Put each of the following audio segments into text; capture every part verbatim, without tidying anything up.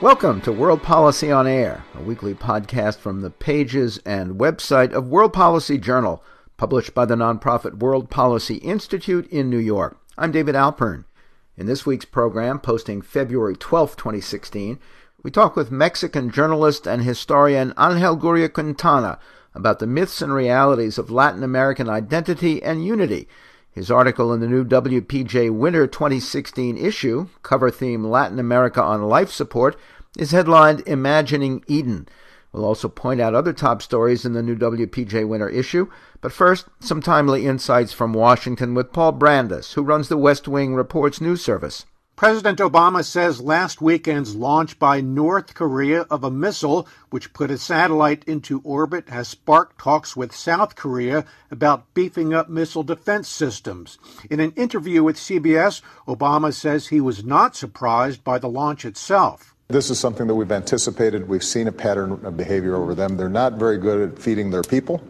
Welcome to World Policy on Air, a weekly podcast from the pages and website of World Policy Journal, published by the nonprofit World Policy Institute in New York. I'm David Alpern. In this week's program, posting February twelfth, twenty sixteen, we talk with Mexican journalist and historian Ángel Gurría-Quintana about the myths and realities of Latin American identity and unity. His article in the new W P J Winter twenty sixteen issue, cover theme Latin America on Life Support, is headlined Imagining Eden. We'll also point out other top stories in the new W P J Winter issue, but first, some timely insights from Washington with Paul Brandus, who runs the West Wing Reports news service. President Obama says last weekend's launch by North Korea of a missile, which put a satellite into orbit, has sparked talks with South Korea about beefing up missile defense systems. In an interview with C B S, Obama says he was not surprised by the launch itself. This is something that we've anticipated. We've seen a pattern of behavior over them. They're not very good at feeding their people,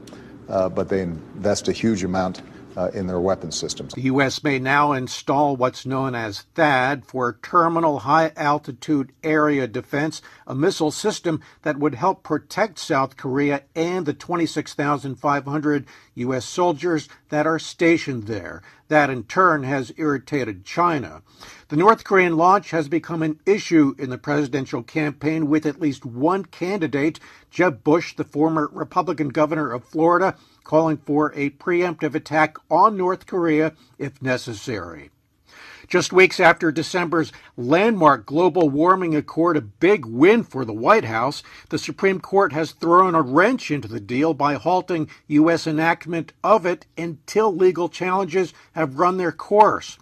uh, but they invest a huge amount Uh, in their weapons systems. The U S may now install what's known as THAAD for Terminal High Altitude Area Defense, a missile system that would help protect South Korea and the twenty-six thousand five hundred U S soldiers that are stationed there. That in turn has irritated China. The North Korean launch has become an issue in the presidential campaign with at least one candidate, Jeb Bush, the former Republican governor of Florida, calling for a preemptive attack on North Korea if necessary. Just weeks after December's landmark global warming accord, a big win for the White House, the Supreme Court has thrown a wrench into the deal by halting U S enactment of it until legal challenges have run their course.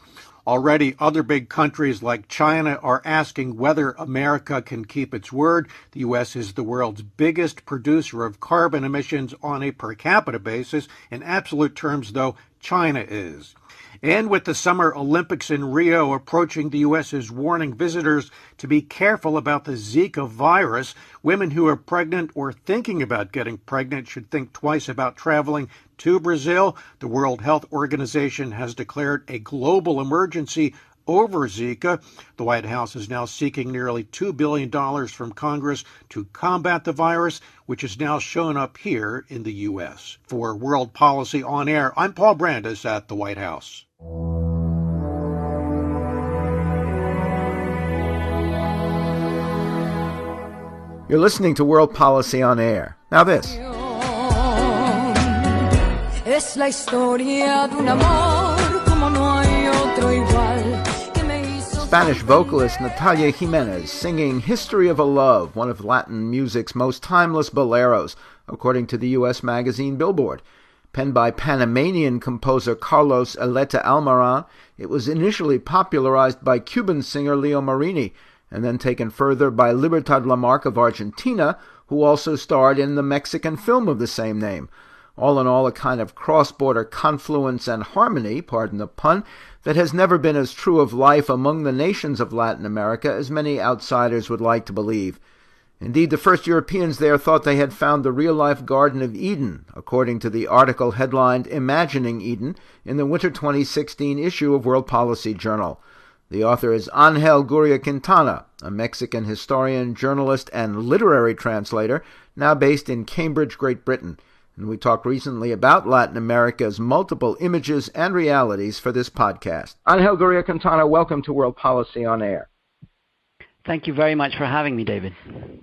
Already, other big countries like China are asking whether America can keep its word. The U S is the world's biggest producer of carbon emissions on a per capita basis. In absolute terms, though, China is. And with the Summer Olympics in Rio approaching, the U S is warning visitors to be careful about the Zika virus. Women who are pregnant or thinking about getting pregnant should think twice about traveling to Brazil. The World Health Organization has declared a global emergency over Zika. The White House is now seeking nearly two billion dollars from Congress to combat the virus, which is now shown up here in the U S. For World Policy on Air, I'm Paul Brandus at the White House. You're listening to World Policy on Air. Now this. Es la historia de un amor como no hay otro igual. Spanish vocalist Natalia Jimenez singing History of a Love, one of Latin music's most timeless boleros, according to the U S magazine Billboard. Penned by Panamanian composer Carlos Eleta Almaran, it was initially popularized by Cuban singer Leo Marini, and then taken further by Libertad Lamarque of Argentina, who also starred in the Mexican film of the same name. All in all, a kind of cross-border confluence and harmony, pardon the pun, that has never been as true of life among the nations of Latin America as many outsiders would like to believe. Indeed, the first Europeans there thought they had found the real-life Garden of Eden, according to the article headlined Imagining Eden in the Winter twenty sixteen issue of World Policy Journal. The author is Ángel Gurría-Quintana, a Mexican historian, journalist, and literary translator, now based in Cambridge, Great Britain. And we talked recently about Latin America's multiple images and realities for this podcast. Ángel Gurría-Quintana, welcome to World Policy on Air. Thank you very much for having me, David.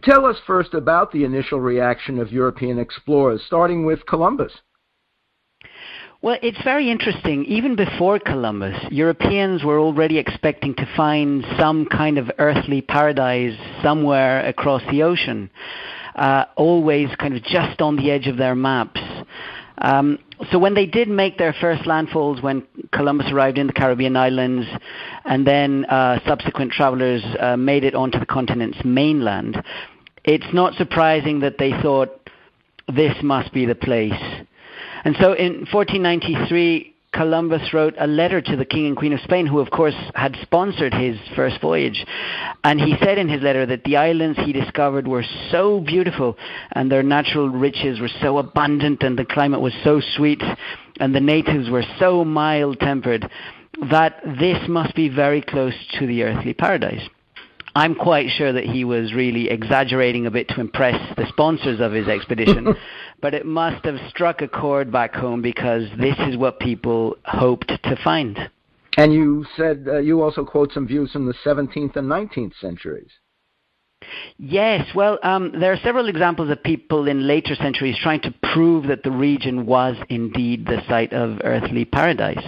Tell us first about the initial reaction of European explorers, starting with Columbus. Well, it's very interesting. Even before Columbus, Europeans were already expecting to find some kind of earthly paradise somewhere across the ocean, uh, always kind of just on the edge of their maps. Um, so when they did make their first landfalls, when Columbus arrived in the Caribbean islands, and then uh, subsequent travelers uh, made it onto the continent's mainland, it's not surprising that they thought this must be the place. And so in fourteen ninety-three, Columbus wrote a letter to the King and Queen of Spain, who of course had sponsored his first voyage, and he said in his letter that the islands he discovered were so beautiful and their natural riches were so abundant and the climate was so sweet and the natives were so mild-tempered that this must be very close to the earthly paradise. I'm quite sure that he was really exaggerating a bit to impress the sponsors of his expedition, but it must have struck a chord back home because this is what people hoped to find. And you said uh, you also quote some views from the seventeenth and nineteenth centuries. Yes, well, um, there are several examples of people in later centuries trying to prove that the region was indeed the site of earthly paradise.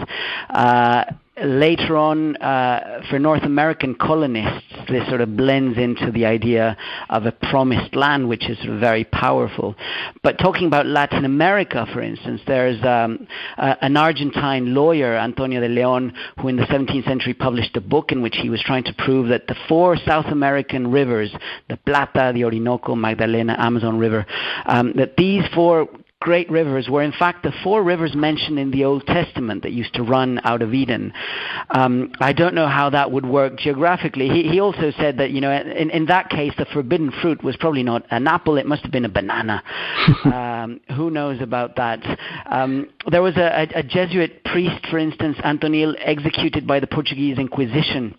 Uh, Later on, uh, for North American colonists, this sort of blends into the idea of a promised land, which is sort of very powerful. But talking about Latin America, for instance, there's um, uh, an Argentine lawyer, Antonio de Leon, who in the seventeenth century published a book in which he was trying to prove that the four South American rivers, the Plata, the Orinoco, Magdalena, Amazon River, um, that these four great rivers were in fact the four rivers mentioned in the Old Testament that used to run out of Eden. Um, I don't know how that would work geographically. He, he also said that, you know, in, in that case, the forbidden fruit was probably not an apple. It must have been a banana. um, who knows about that? Um, there was a, a, a Jesuit priest, for instance, Antonil, executed by the Portuguese Inquisition,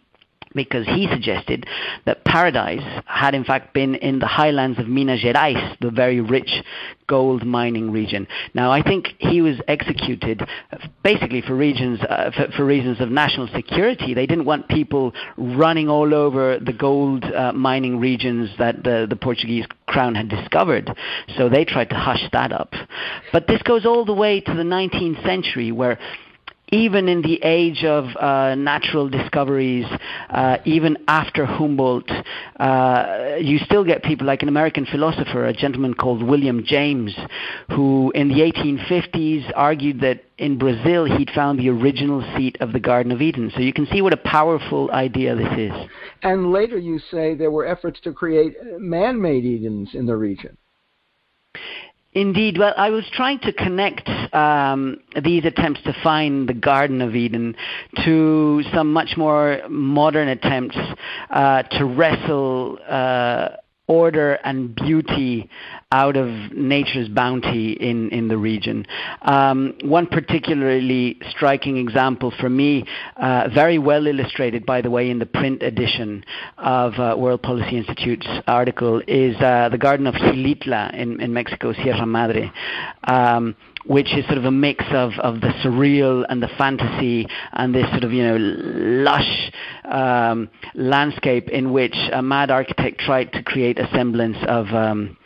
because he suggested that paradise had in fact been in the highlands of Minas Gerais, the very rich gold mining region. Now, I think he was executed basically for, regions, uh, for, for reasons of national security. They didn't want people running all over the gold uh, mining regions that the, the Portuguese crown had discovered, so they tried to hush that up. But this goes all the way to the nineteenth century, where even in the age of uh, natural discoveries, uh, even after Humboldt, uh, you still get people like an American philosopher, a gentleman called William James, who in the eighteen fifties argued that in Brazil he'd found the original seat of the Garden of Eden. So you can see what a powerful idea this is. And later you say there were efforts to create man-made Edens in the region. Indeed. Well, I was trying to connect um, these attempts to find the Garden of Eden to some much more modern attempts uh, to wrestle uh, order and beauty out of nature's bounty in, in the region. Um, one particularly striking example for me, uh, very well illustrated, by the way, in the print edition of uh, World Policy Institute's article, is uh, the Garden of Xilitla in, in Mexico, Sierra Madre, um, which is sort of a mix of, of the surreal and the fantasy and this sort of, you know, lush um, landscape in which a mad architect tried to create a semblance of um,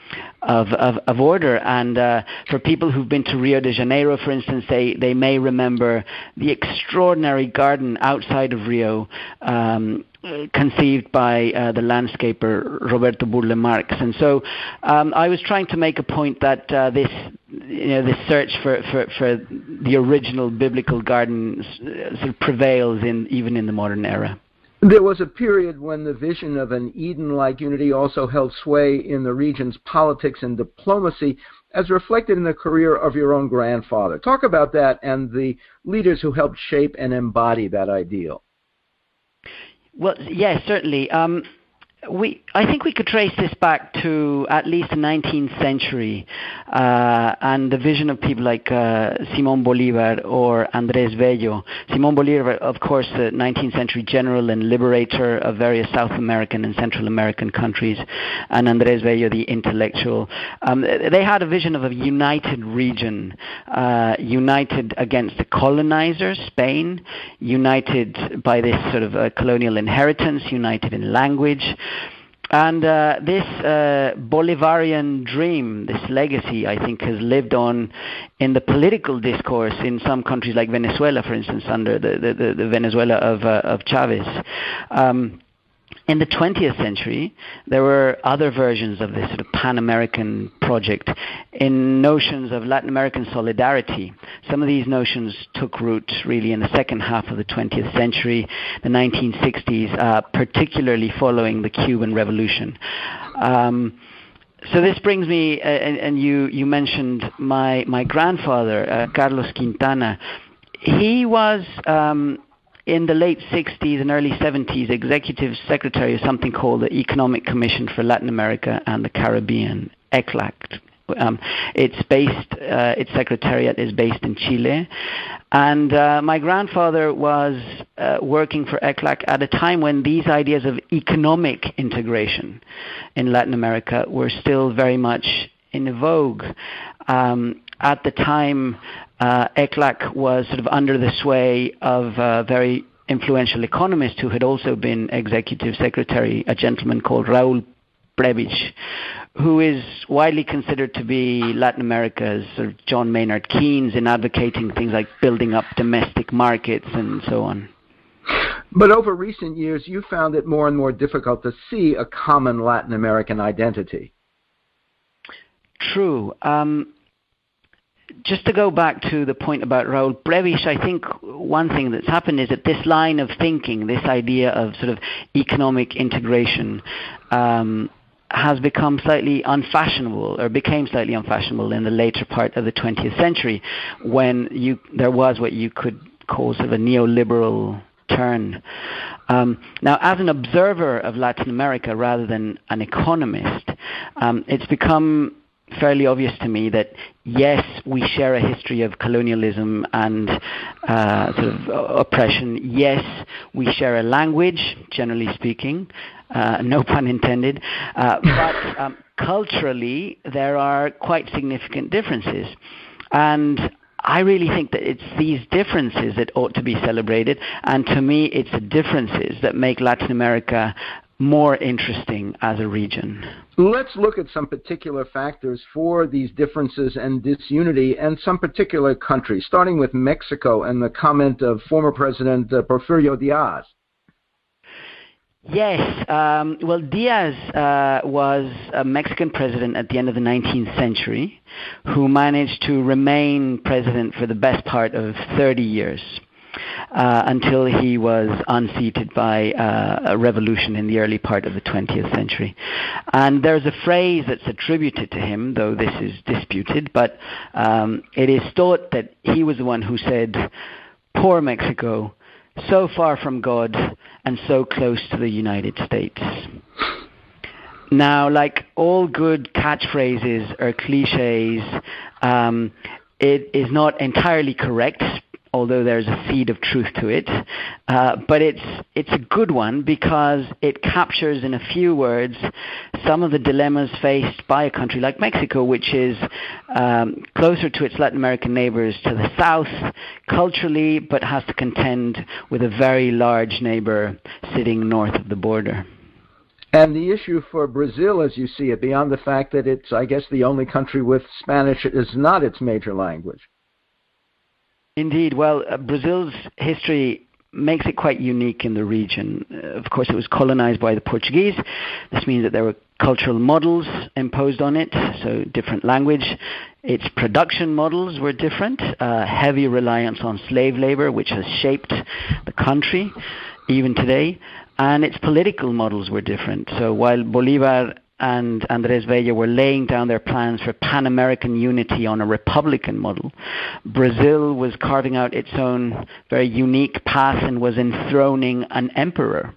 Of, of, of order. And uh, for people who've been to Rio de Janeiro, for instance, they, they may remember the extraordinary garden outside of Rio um, conceived by uh, the landscaper Roberto Burle Marx. And so um, I was trying to make a point that uh, this, you know, this search for, for, for the original biblical garden sort of prevails in, even in the modern era. There was a period when the vision of an Eden-like unity also held sway in the region's politics and diplomacy, as reflected in the career of your own grandfather. Talk about that and the leaders who helped shape and embody that ideal. Well, yes, certainly. Um, we, I think we could trace this back to at least the nineteenth century uh, and the vision of people like uh, Simón Bolívar or Andrés Bello. Simón Bolívar, of course, the nineteenth century general and liberator of various South American and Central American countries, and Andrés Bello, the intellectual. Um, they had a vision of a united region, uh, united against the colonizer, Spain, united by this sort of uh, colonial inheritance, united in language. And uh, this uh, Bolivarian dream, this legacy, I think, has lived on in the political discourse in some countries like Venezuela, for instance, under the, the, the Venezuela of, uh, of Chávez. Um, in the twentieth century, there were other versions of this sort of Pan-American project in notions of Latin American solidarity. Some of these notions took root really in the second half of the twentieth century, the nineteen sixties, uh, particularly following the Cuban Revolution. Um, So this brings me, uh, and, and you, you mentioned my, my grandfather, uh, Carlos Quintana. He was, um, in the late sixties and early seventies, executive secretary of something called the Economic Commission for Latin America and the Caribbean, ECLAC. Um, it's based, uh, its secretariat is based in Chile. And uh, my grandfather was uh, working for ECLAC at a time when these ideas of economic integration in Latin America were still very much in vogue. Um, at the time, uh, ECLAC was sort of under the sway of uh, very influential economists who had also been executive secretary, a gentleman called Raúl Prebisch, who is widely considered to be Latin America's sort of John Maynard Keynes in advocating things like building up domestic markets and so on. But over recent years, you found it more and more difficult to see a common Latin American identity. True. Um, just to go back to the point about Raúl Prebisch, I think one thing that's happened is that this line of thinking, this idea of sort of economic integration, um, has become slightly unfashionable, or became slightly unfashionable in the later part of the twentieth century, when you, there was what you could call sort of a neoliberal turn. Um, now, as an observer of Latin America rather than an economist, um, it's become fairly obvious to me that, yes, we share a history of colonialism and uh, sort of oppression. Yes, we share a language, generally speaking, uh, no pun intended, uh, but um, culturally there are quite significant differences. And I really think that it's these differences that ought to be celebrated, and to me it's the differences that make Latin America more interesting as a region. Let's look at some particular factors for these differences and disunity and some particular countries, starting with Mexico and the comment of former President uh, Porfirio Diaz. Yes. Um, well, Diaz uh, was a Mexican president at the end of the nineteenth century who managed to remain president for the best part of thirty years. Uh, until he was unseated by uh, a revolution in the early part of the twentieth century. And there's a phrase that's attributed to him, though this is disputed, but um, it is thought that he was the one who said, "Poor Mexico, so far from God and so close to the United States." Now, like all good catchphrases or cliches, um, it is not entirely correct, although there's a seed of truth to it. Uh, but it's it's a good one because it captures in a few words some of the dilemmas faced by a country like Mexico, which is um, closer to its Latin American neighbors to the south culturally, but has to contend with a very large neighbor sitting north of the border. And the issue for Brazil, as you see it, beyond the fact that it's, I guess, the only country with Spanish is not its major language. Indeed. Well, uh, Brazil's history makes it quite unique in the region. Uh, of course, it was colonized by the Portuguese. This means that there were cultural models imposed on it, so different language. Its production models were different, uh, heavy reliance on slave labor, which has shaped the country even today. And its political models were different. So while Bolívar and Andrés Bello were laying down their plans for Pan-American unity on a republican model, Brazil was carving out its own very unique path and was enthroning an emperor.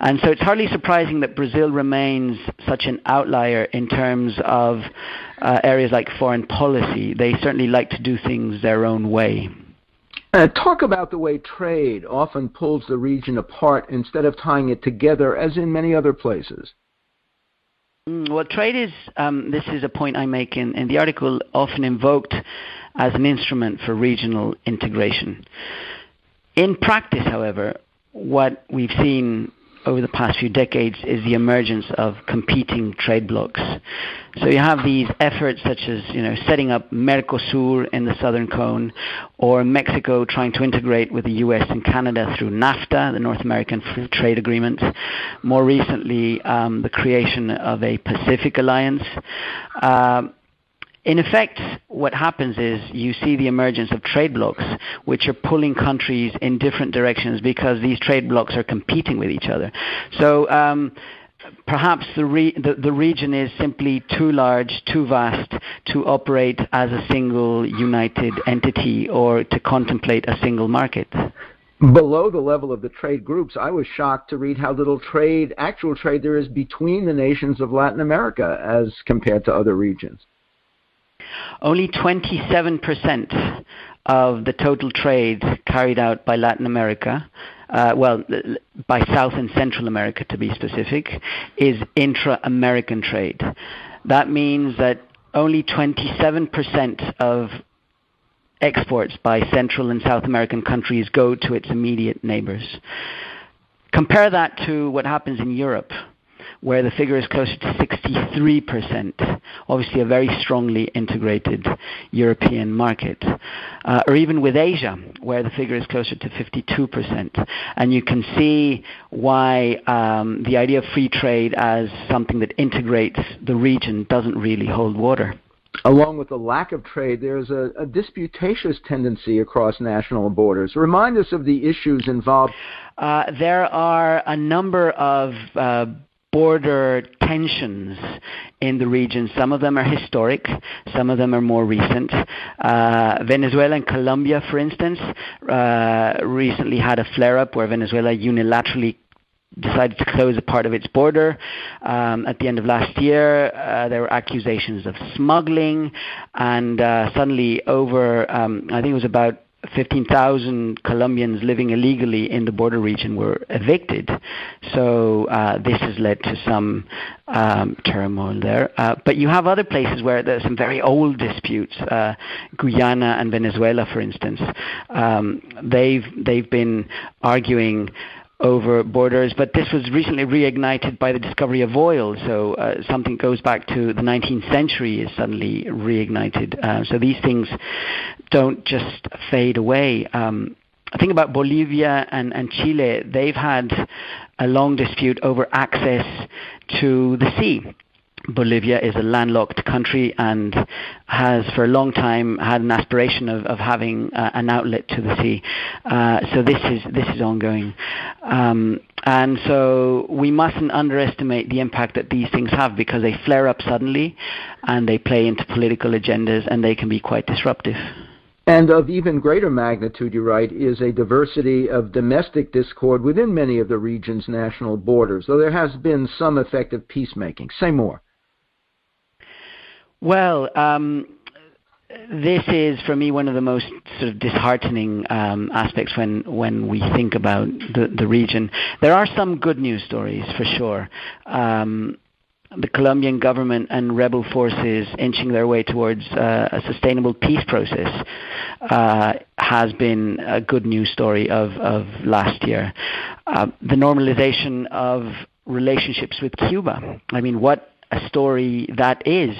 And so it's hardly surprising that Brazil remains such an outlier in terms of uh, areas like foreign policy. They certainly like to do things their own way. Uh, talk about the way trade often pulls the region apart instead of tying it together, as in many other places. Well, trade is, um, this is a point I make in, in the article, often invoked as an instrument for regional integration. In practice, however, what we've seen over the past few decades is the emergence of competing trade blocs. So you have these efforts such as, you know, setting up Mercosur in the southern cone, or Mexico trying to integrate with the U S and Canada through NAFTA, the North American Free Trade Agreement. More recently, um, the creation of a Pacific Alliance. Uh, in effect, what happens is you see the emergence of trade blocs, which are pulling countries in different directions because these trade blocs are competing with each other. So um, perhaps the, re the, the region is simply too large, too vast to operate as a single united entity or to contemplate a single market. Below the level of the trade groups, I was shocked to read how little trade, actual trade there is between the nations of Latin America as compared to other regions. Only twenty-seven percent of the total trade carried out by Latin America, uh, well, by South and Central America to be specific, is intra-American trade. That means that only twenty-seven percent of exports by Central and South American countries go to its immediate neighbors. Compare that to what happens in Europe, where the figure is closer to sixty-three percent, obviously a very strongly integrated European market, uh, or even with Asia, where the figure is closer to fifty-two percent. And you can see why um, the idea of free trade as something that integrates the region doesn't really hold water. Along with the lack of trade, there's a, a disputatious tendency across national borders. Remind us of the issues involved. Uh, there are a number of uh, border tensions in the region. Some of them are historic, some of them are more recent. Uh, Venezuela and Colombia, for instance, uh, recently had a flare-up where Venezuela unilaterally decided to close a part of its border. Um, at the end of last year, uh, there were accusations of smuggling, and uh, suddenly over, um, I think it was about fifteen thousand Colombians living illegally in the border region were evicted. So uh, this has led to some um, turmoil there. Uh, but you have other places where there's some very old disputes. Uh, Guyana and Venezuela, for instance, um, they've they've been arguing over borders, but this was recently reignited by the discovery of oil, so uh, something goes back to the nineteenth century is suddenly reignited. Uh, so these things don't just fade away. Um, I think about Bolivia and, and Chile. They've had a long dispute over access to the sea. Bolivia is a landlocked country and has for a long time had an aspiration of, of having uh, an outlet to the sea. Uh, so this is, this is ongoing. Um, and so we mustn't underestimate the impact that these things have, because they flare up suddenly and they play into political agendas and they can be quite disruptive. And of even greater magnitude, you write, is a diversity of domestic discord within many of the region's national borders, though there has been some effective peacemaking. Say more. Well, um, this is for me one of the most sort of disheartening um, aspects when when we think about the, the region. There are some good news stories for sure. Um, the Colombian government and rebel forces inching their way towards uh, a sustainable peace process uh, has been a good news story of, of last year. Uh, the normalization of relationships with Cuba. I mean, what a story that is,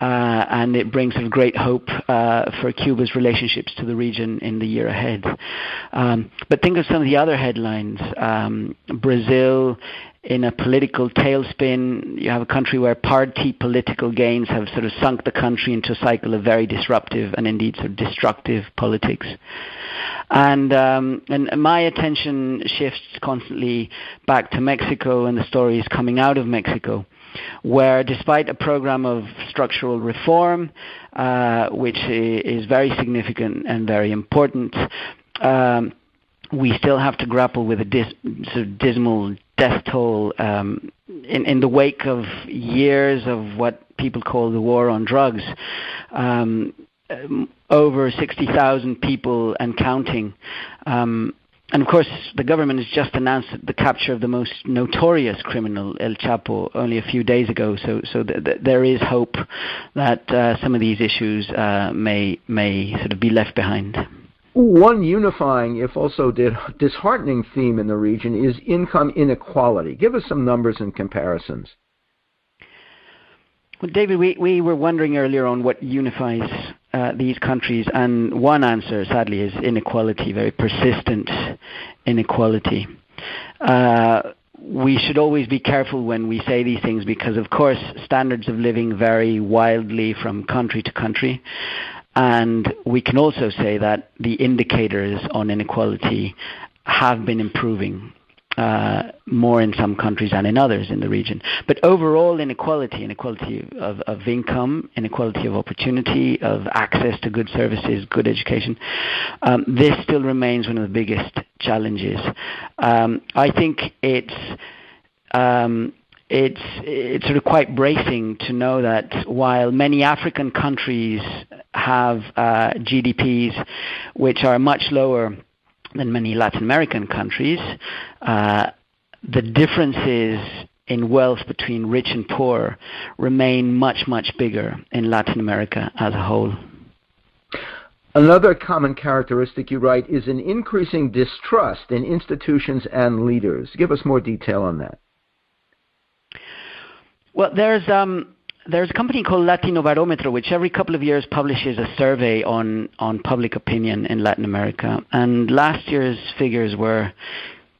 uh, and it brings some great hope uh, for Cuba's relationships to the region in the year ahead. Um, but think of some of the other headlines. Um, Brazil in a political tailspin. You have a country where party political gains have sort of sunk the country into a cycle of very disruptive and indeed sort of destructive politics. And, um, and my attention shifts constantly back to Mexico and the stories coming out of Mexico, where despite a program of structural reform, uh, which is very significant and very important, um, we still have to grapple with a dis sort of dismal death toll um, in, in the wake of years of what people call the war on drugs. Um, over sixty thousand people and counting. Um, And of course, the government has just announced the capture of the most notorious criminal, El Chapo, only a few days ago. So, so th th there is hope that uh, some of these issues uh, may may sort of be left behind. One unifying, if also disheartening, theme in the region is income inequality. Give us some numbers and comparisons. Well, David, we, we were wondering earlier on what unifies Uh, these countries, and one answer, sadly, is inequality, very persistent inequality. Uh, we should always be careful when we say these things because, of course, standards of living vary wildly from country to country, and we can also say that the indicators on inequality have been improving. Uh, more in some countries than in others in the region. But overall inequality, inequality of, of income, inequality of opportunity, of access to good services, good education, um, this still remains one of the biggest challenges. Um, I think it's, um, it's, it's sort of quite bracing to know that while many African countries have uh, G D Ps which are much lower in many Latin American countries, uh, the differences in wealth between rich and poor remain much, much bigger in Latin America as a whole. Another common characteristic, you write, is an increasing distrust in institutions and leaders. Give us more detail on that. Well, there's... Um, There's a company called Latinobarómetro, which every couple of years publishes a survey on, on public opinion in Latin America. And last year's figures were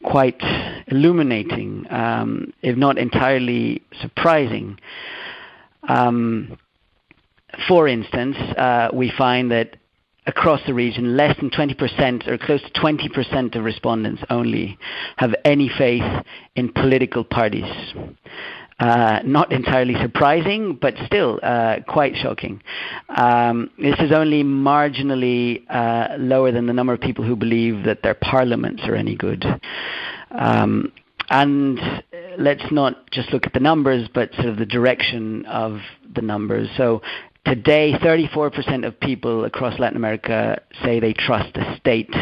quite illuminating, um, if not entirely surprising. Um, for instance, uh, we find that across the region, less than twenty percent or close to twenty percent of respondents only have any faith in political parties. Uh, not entirely surprising, but still uh, quite shocking. Um, this is only marginally uh, lower than the number of people who believe that their parliaments are any good. Um, and let's not just look at the numbers, but sort of the direction of the numbers. So today, thirty-four percent of people across Latin America say they trust the state.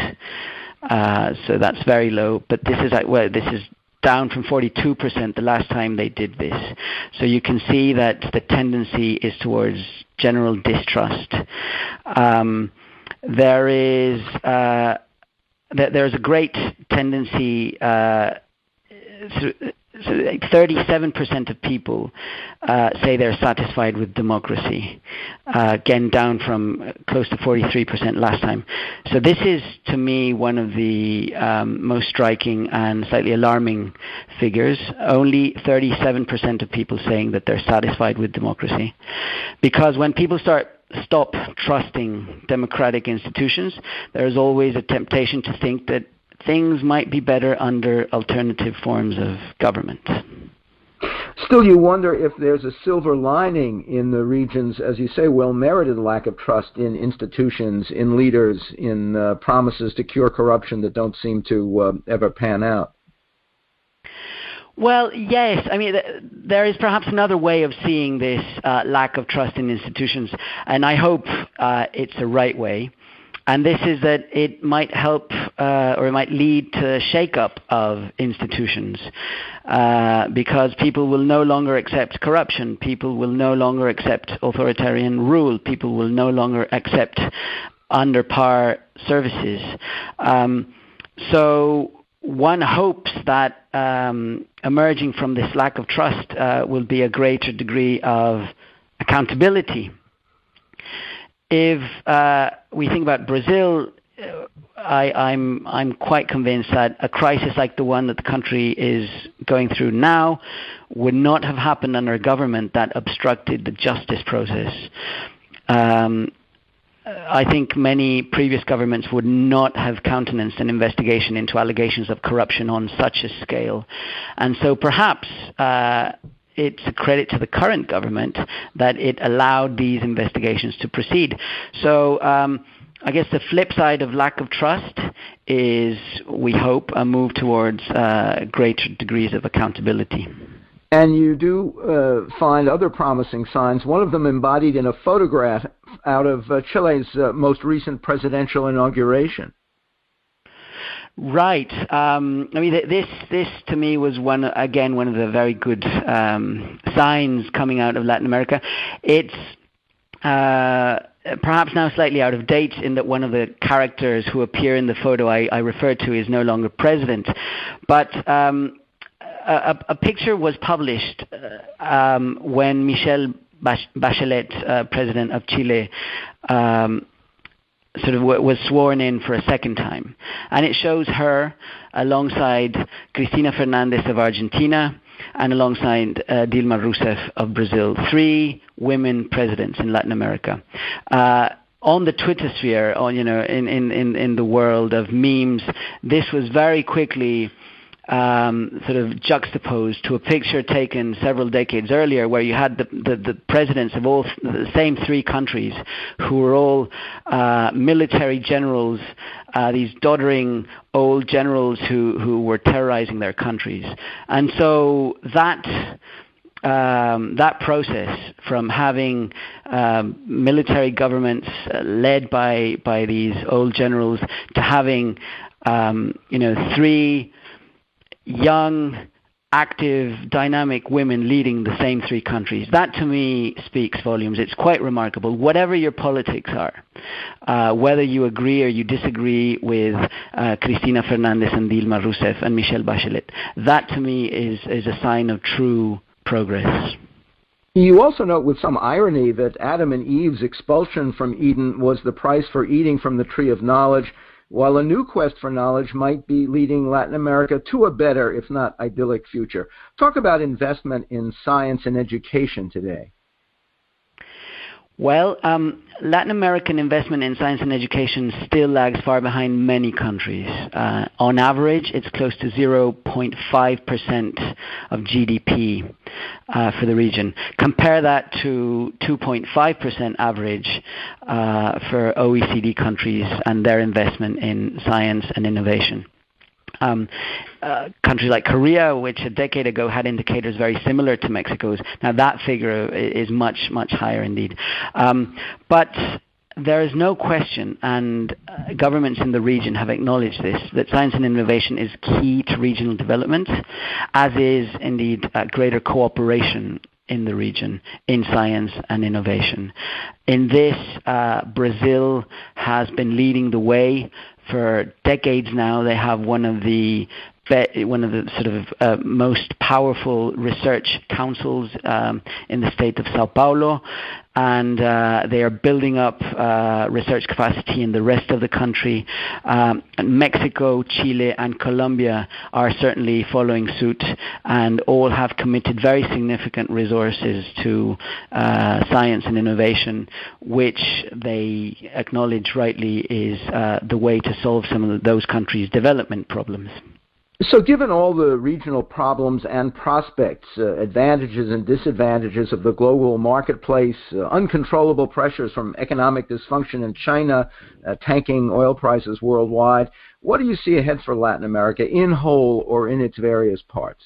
Uh, so that's very low. But this is like, well, this is down from forty-two percent the last time they did this. So you can see that the tendency is towards general distrust. Um, there is uh, th there's a great tendency, uh, so, so like thirty-seven percent of people uh, say they're satisfied with democracy, uh, again down from close to forty-three percent last time. So this is, to me, one of the um, most striking and slightly alarming figures. Only thirty-seven percent of people saying that they're satisfied with democracy. Because when people start stop trusting democratic institutions, there is always a temptation to think that things might be better under alternative forms of government. Still, you wonder if there's a silver lining in the region's, as you say, well-merited lack of trust in institutions, in leaders, in uh, promises to cure corruption that don't seem to uh, ever pan out. Well, yes. I mean, th there is perhaps another way of seeing this uh, lack of trust in institutions, and I hope uh, it's the right way. And this is that it might help uh, or it might lead to shake-up of institutions uh, because people will no longer accept corruption. People will no longer accept authoritarian rule. People will no longer accept under-par services. Um, so one hopes that um, emerging from this lack of trust uh, will be a greater degree of accountability. If uh, we think about Brazil, I, I'm, I'm quite convinced that a crisis like the one that the country is going through now would not have happened under a government that obstructed the justice process. Um, I think many previous governments would not have countenanced an investigation into allegations of corruption on such a scale. And so perhaps... Uh, it's a credit to the current government that it allowed these investigations to proceed. So um, I guess the flip side of lack of trust is, we hope, a move towards uh, greater degrees of accountability. And you do uh, find other promising signs, one of them embodied in a photograph out of uh, Chile's uh, most recent presidential inauguration. Right. Um, I mean, th this this to me was one again one of the very good um, signs coming out of Latin America. It's uh, perhaps now slightly out of date in that one of the characters who appear in the photo I, I referred to is no longer president, but. Um, a, a picture was published uh, um, when Michelle Bachelet, uh, president of Chile, um, sort of was sworn in for a second time. And it shows her alongside Cristina Fernandez of Argentina and alongside uh, Dilma Rousseff of Brazil, three women presidents in Latin America. Uh, on the Twitter sphere, on, you know, in, in, in the world of memes, this was very quickly um, sort of juxtaposed to a picture taken several decades earlier, where you had the, the, the presidents of all th the same three countries, who were all uh, military generals, uh, these doddering old generals who, who were terrorizing their countries. And so that... Um, that process from having um, military governments uh, led by by these old generals to having um, you know three young, active, dynamic women leading the same three countries. That, to me, speaks volumes. It's quite remarkable. Whatever your politics are, uh, whether you agree or you disagree with uh, Cristina Fernandez and Dilma Rousseff and Michelle Bachelet, that, to me, is, is a sign of true progress. You also note with some irony that Adam and Eve's expulsion from Eden was the price for eating from the tree of knowledge, while a new quest for knowledge might be leading Latin America to a better, if not idyllic, future. Talk about investment in science and education today. Well, um, Latin American investment in science and education still lags far behind many countries. Uh, on average, it's close to zero point five percent of G D P uh, for the region. Compare that to two point five percent average uh, for O E C D countries and their investment in science and innovation. Um, uh, countries like Korea, which a decade ago had indicators very similar to Mexico's, now that figure is much, much higher indeed. Um, but there is no question, and uh, governments in the region have acknowledged this, that science and innovation is key to regional development, as is indeed uh, greater cooperation in the region in science and innovation. In this, uh, Brazil has been leading the way. For decades now, they have one of the one of the sort of uh, most powerful research councils um, in the state of Sao Paulo, and uh, they are building up uh, research capacity in the rest of the country. Um, and Mexico, Chile, and Colombia are certainly following suit, and all have committed very significant resources to uh, science and innovation, which they acknowledge rightly is uh, the way to solve some of those countries' development problems. So given all the regional problems and prospects, uh, advantages and disadvantages of the global marketplace, uh, uncontrollable pressures from economic dysfunction in China, uh, tanking oil prices worldwide, what do you see ahead for Latin America in whole or in its various parts?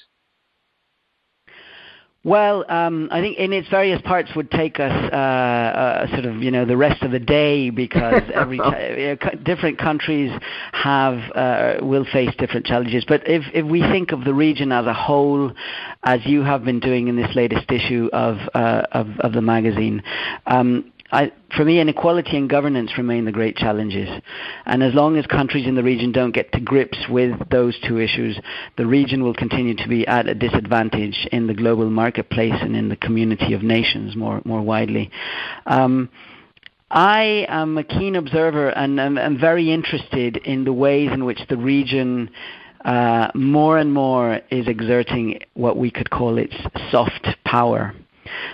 Well, um, I think in its various parts would take us uh, uh, sort of, you know, the rest of the day, because every t different countries have uh, will face different challenges. But if, if we think of the region as a whole, as you have been doing in this latest issue of uh, of, of the magazine, um, I, for me, inequality and governance remain the great challenges. And as long as countries in the region don't get to grips with those two issues, the region will continue to be at a disadvantage in the global marketplace and in the community of nations more, more widely. Um, I am a keen observer, and I'm, I'm very interested in the ways in which the region uh, more and more is exerting what we could call its soft power.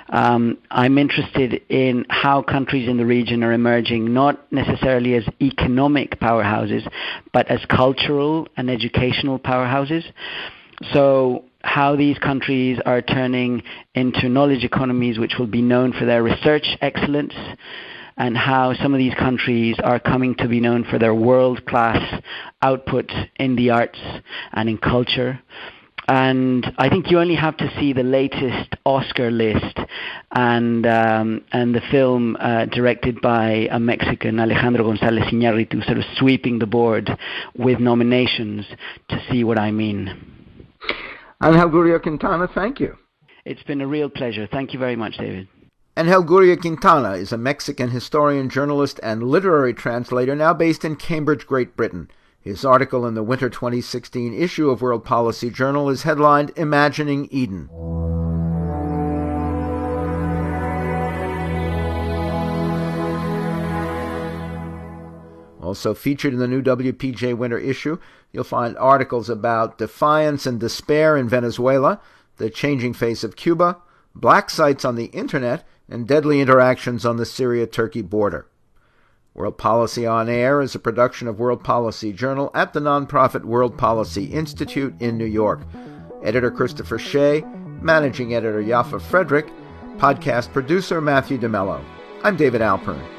Um, I'm interested in how countries in the region are emerging not necessarily as economic powerhouses, but as cultural and educational powerhouses. So how these countries are turning into knowledge economies which will be known for their research excellence, and how some of these countries are coming to be known for their world-class output in the arts and in culture. And I think you only have to see the latest Oscar list and um, and the film uh, directed by a Mexican, Alejandro González Iñárritu, sort of sweeping the board with nominations to see what I mean. Ángel Gurría-Quintana, thank you. It's been a real pleasure. Thank you very much, David. Ángel Gurría-Quintana is a Mexican historian, journalist, and literary translator now based in Cambridge, Great Britain. His article in the winter twenty sixteen issue of World Policy Journal is headlined "Imagining Eden." Also featured in the new W P J winter issue, you'll find articles about defiance and despair in Venezuela, the changing face of Cuba, black sites on the Internet, and deadly interactions on the Syria-Turkey border. World Policy On Air is a production of World Policy Journal at the nonprofit World Policy Institute in New York. Editor Christopher Shea, managing editor Yaffa Frederick, podcast producer Matthew DeMello. I'm David Alpern.